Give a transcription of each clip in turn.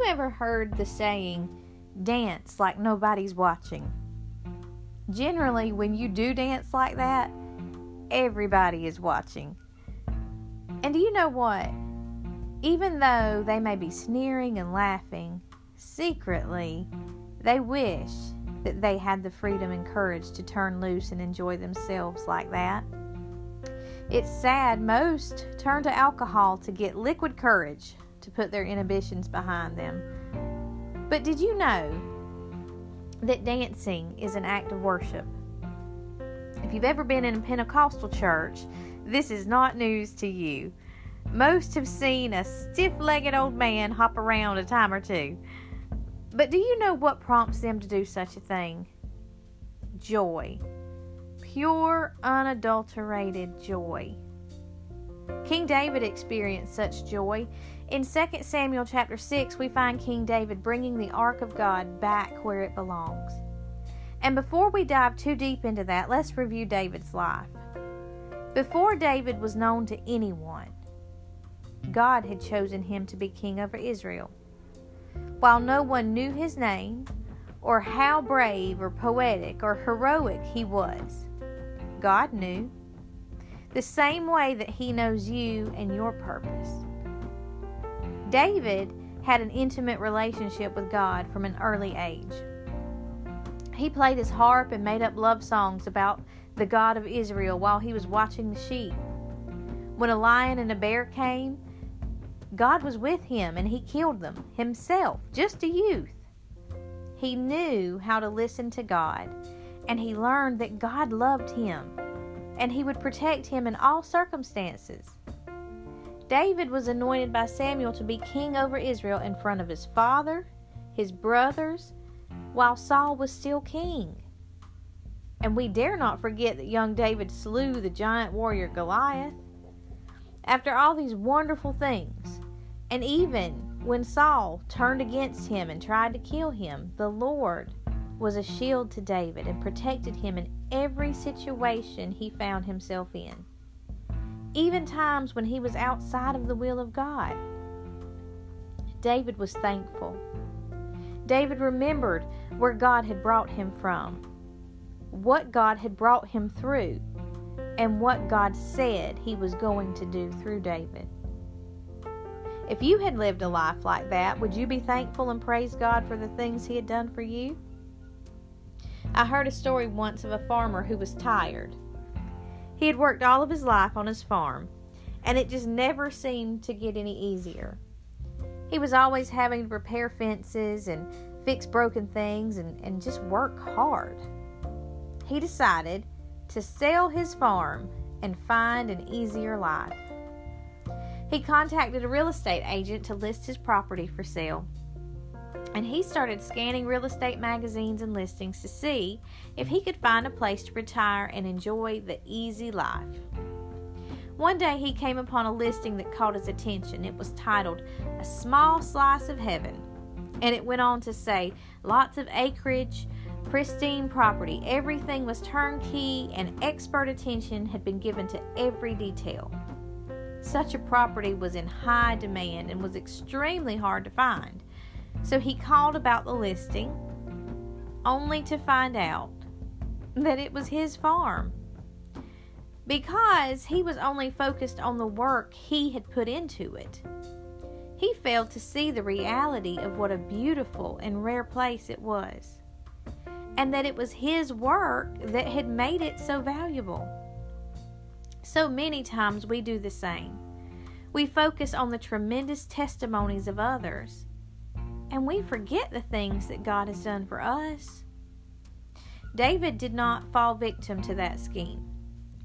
you ever heard the saying, dance like nobody's watching? Generally, when you do dance like that, everybody is watching. And do you know what? Even though they may be sneering and laughing, secretly, they wish that they had the freedom and courage to turn loose and enjoy themselves like that. It's sad most turn to alcohol to get liquid courage to put their inhibitions behind them. But did you know that dancing is an act of worship? If you've ever been in a Pentecostal church, this is not news to you. Most have seen a stiff-legged old man hop around a time or two. But do you know what prompts them to do such a thing? Joy. Pure, unadulterated joy. King David experienced such joy. In 2 Samuel chapter 6, we find King David bringing the Ark of God back where it belongs. And before we dive too deep into that, let's review David's life. Before David was known to anyone, God had chosen him to be king over Israel. While no one knew his name, or how brave or poetic or heroic he was, God knew, the same way that he knows you and your purpose. David had an intimate relationship with God from an early age. He played his harp and made up love songs about the God of Israel while he was watching the sheep. When a lion and a bear came, God was with him and he killed them himself, just a youth. He knew how to listen to God, and he learned that God loved him and he would protect him in all circumstances. David was anointed by Samuel to be king over Israel in front of his father, his brothers, while Saul was still king. And we dare not forget that young David slew the giant warrior Goliath. After all these wonderful things, and even when Saul turned against him and tried to kill him, the Lord was a shield to David and protected him in every situation he found himself in. Even times when he was outside of the will of God. David was thankful. David remembered where God had brought him from, what God had brought him through, and what God said he was going to do through David. If you had lived a life like that, would you be thankful and praise God for the things he had done for you? I heard a story once of a farmer who was tired. He had worked all of his life on his farm, and it just never seemed to get any easier. He was always having to repair fences and fix broken things and just work hard. He decided to sell his farm and find an easier life. He contacted a real estate agent to list his property for sale, and he started scanning real estate magazines and listings to see if he could find a place to retire and enjoy the easy life. One day he came upon a listing that caught his attention. It was titled, A Small Slice of Heaven, and it went on to say, lots of acreage, pristine property, everything was turnkey, and expert attention had been given to every detail. Such a property was in high demand and was extremely hard to find. So he called about the listing, only to find out that it was his farm. Because he was only focused on the work he had put into it, he failed to see the reality of what a beautiful and rare place it was, and that it was his work that had made it so valuable. So many times we do the same. We focus on the tremendous testimonies of others, and we forget the things that God has done for us. David did not fall victim to that scheme.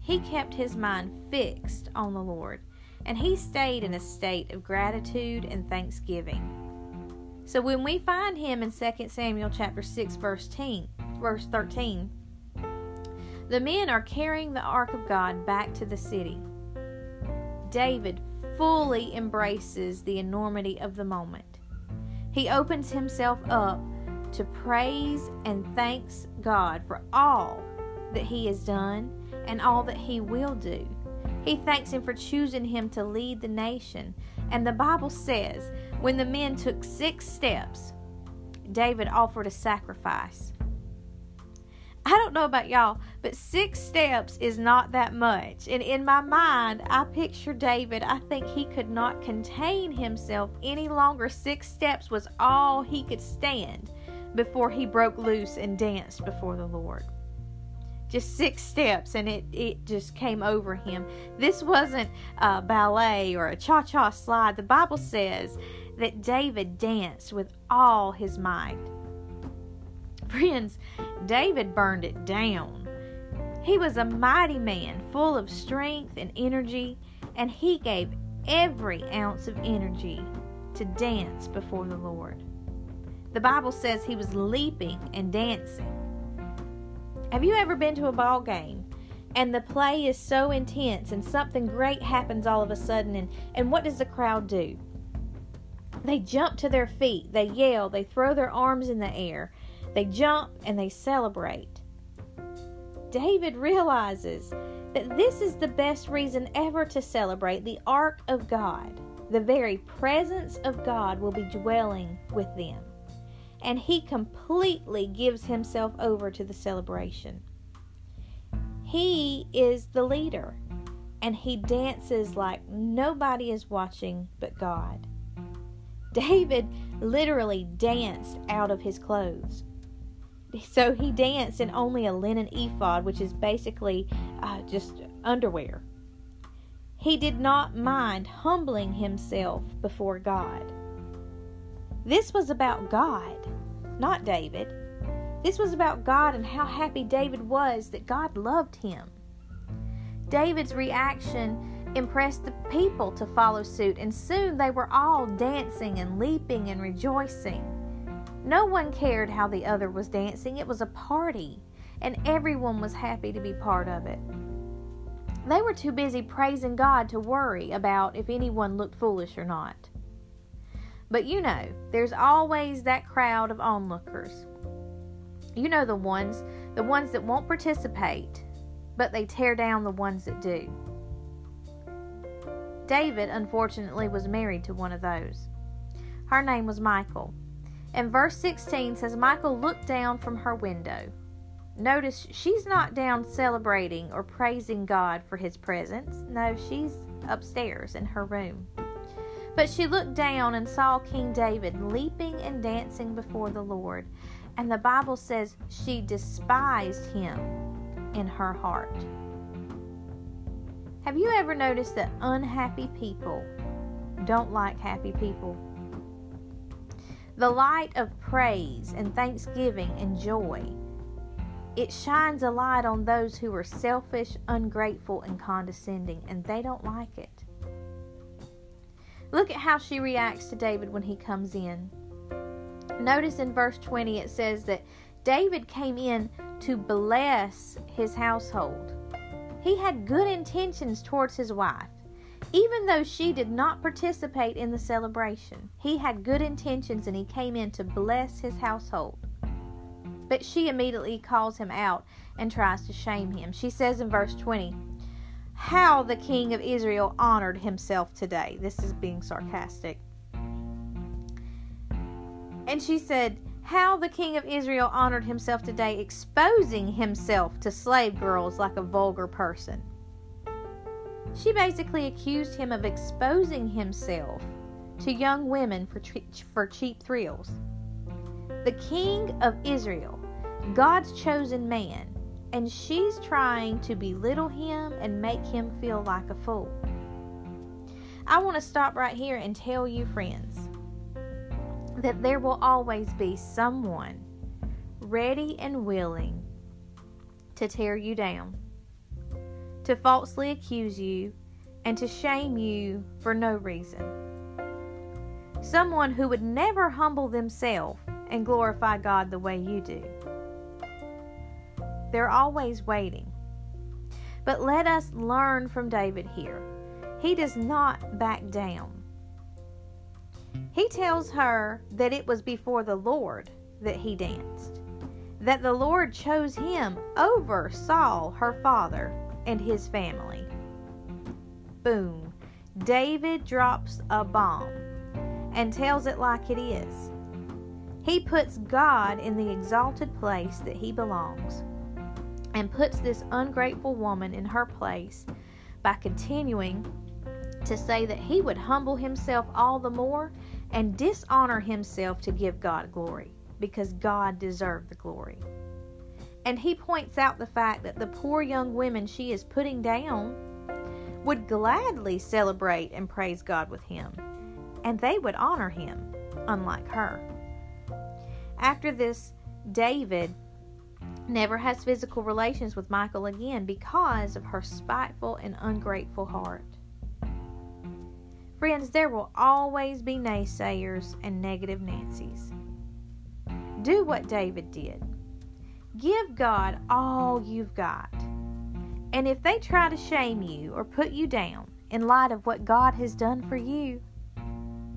He kept his mind fixed on the Lord, and he stayed in a state of gratitude and thanksgiving. So when we find him in 2 Samuel chapter 6, verse 13, the men are carrying the ark of God back to the city. David fully embraces the enormity of the moment. He opens himself up to praise and thanks God for all that he has done and all that he will do. He thanks him for choosing him to lead the nation. And the Bible says, when the men took 6 steps, David offered a sacrifice. I don't know about y'all, but 6 steps is not that much. And in my mind, I picture David. I think he could not contain himself any longer. 6 steps was all he could stand before he broke loose and danced before the Lord. Just 6 steps, and it just came over him. This wasn't a ballet or a cha-cha slide. The Bible says that David danced with all his might. Friends, David burned it down. He was a mighty man, full of strength and energy, and he gave every ounce of energy to dance before the Lord. The Bible says he was leaping and dancing. Have you ever been to a ball game and the play is so intense and something great happens all of a sudden, and what does the crowd do? They jump to their feet, they yell, they throw their arms in the air, they jump and they celebrate. David realizes that this is the best reason ever to celebrate. The ark of God, the very presence of God, will be dwelling with them. And he completely gives himself over to the celebration. He is the leader, and he dances like nobody is watching but God. David literally danced out of his clothes. So he danced in only a linen ephod, which is basically just underwear. He did not mind humbling himself before God. This was about God, not David. This was about God and how happy David was that God loved him. David's reaction impressed the people to follow suit, and soon they were all dancing and leaping and rejoicing. No one cared how the other was dancing. It was a party, and everyone was happy to be part of it. They were too busy praising God to worry about if anyone looked foolish or not. But you know, there's always that crowd of onlookers. You know, the ones that won't participate, but they tear down the ones that do. David, unfortunately, was married to one of those. Her name was Michal. And verse 16 says, Michal looked down from her window. Notice she's not down celebrating or praising God for his presence. No, she's upstairs in her room. But she looked down and saw King David leaping and dancing before the Lord. And the Bible says she despised him in her heart. Have you ever noticed that unhappy people don't like happy people? The light of praise and thanksgiving and joy, it shines a light on those who are selfish, ungrateful, and condescending, and they don't like it. Look at how she reacts to David when he comes in. Notice in verse 20 it says that David came in to bless his household. He had good intentions towards his wife. Even though she did not participate in the celebration, he had good intentions and he came in to bless his household. But she immediately calls him out and tries to shame him. She says in verse 20, "How the king of Israel honored himself today." This is being sarcastic. And she said, "How the king of Israel honored himself today, exposing himself to slave girls like a vulgar person." She basically accused him of exposing himself to young women for cheap thrills. The king of Israel, God's chosen man, and she's trying to belittle him and make him feel like a fool. I want to stop right here and tell you, friends, that there will always be someone ready and willing to tear you down, to falsely accuse you, and to shame you for no reason. Someone who would never humble themselves and glorify God the way you do. They're always waiting. But let us learn from David here. He does not back down. He tells her that it was before the Lord that he danced, that the Lord chose him over Saul, her father, and his family. boom, David drops a bomb and tells it like it is. He puts God in the exalted place that he belongs and puts this ungrateful woman in her place by continuing to say that he would humble himself all the more and dishonor himself to give God glory, because God deserved the glory. And he points out the fact that the poor young women she is putting down would gladly celebrate and praise God with him, and they would honor him, unlike her. After this, David never has physical relations with Michal again because of her spiteful and ungrateful heart. Friends, there will always be naysayers and negative Nancys. Do what David did. Give God all you've got. And if they try to shame you or put you down in light of what God has done for you,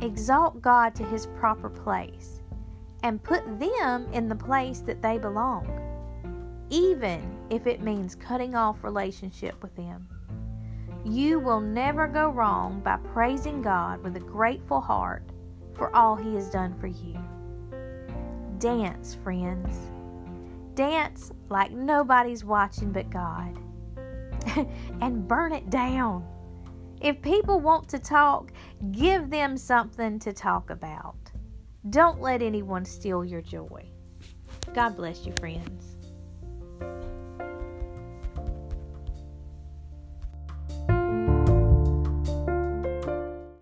exalt God to his proper place and put them in the place that they belong, even if it means cutting off relationship with them. You will never go wrong by praising God with a grateful heart for all he has done for you. Dance, friends. Dance like nobody's watching but God. And burn it down. If people want to talk, give them something to talk about. Don't let anyone steal your joy. God bless you, friends.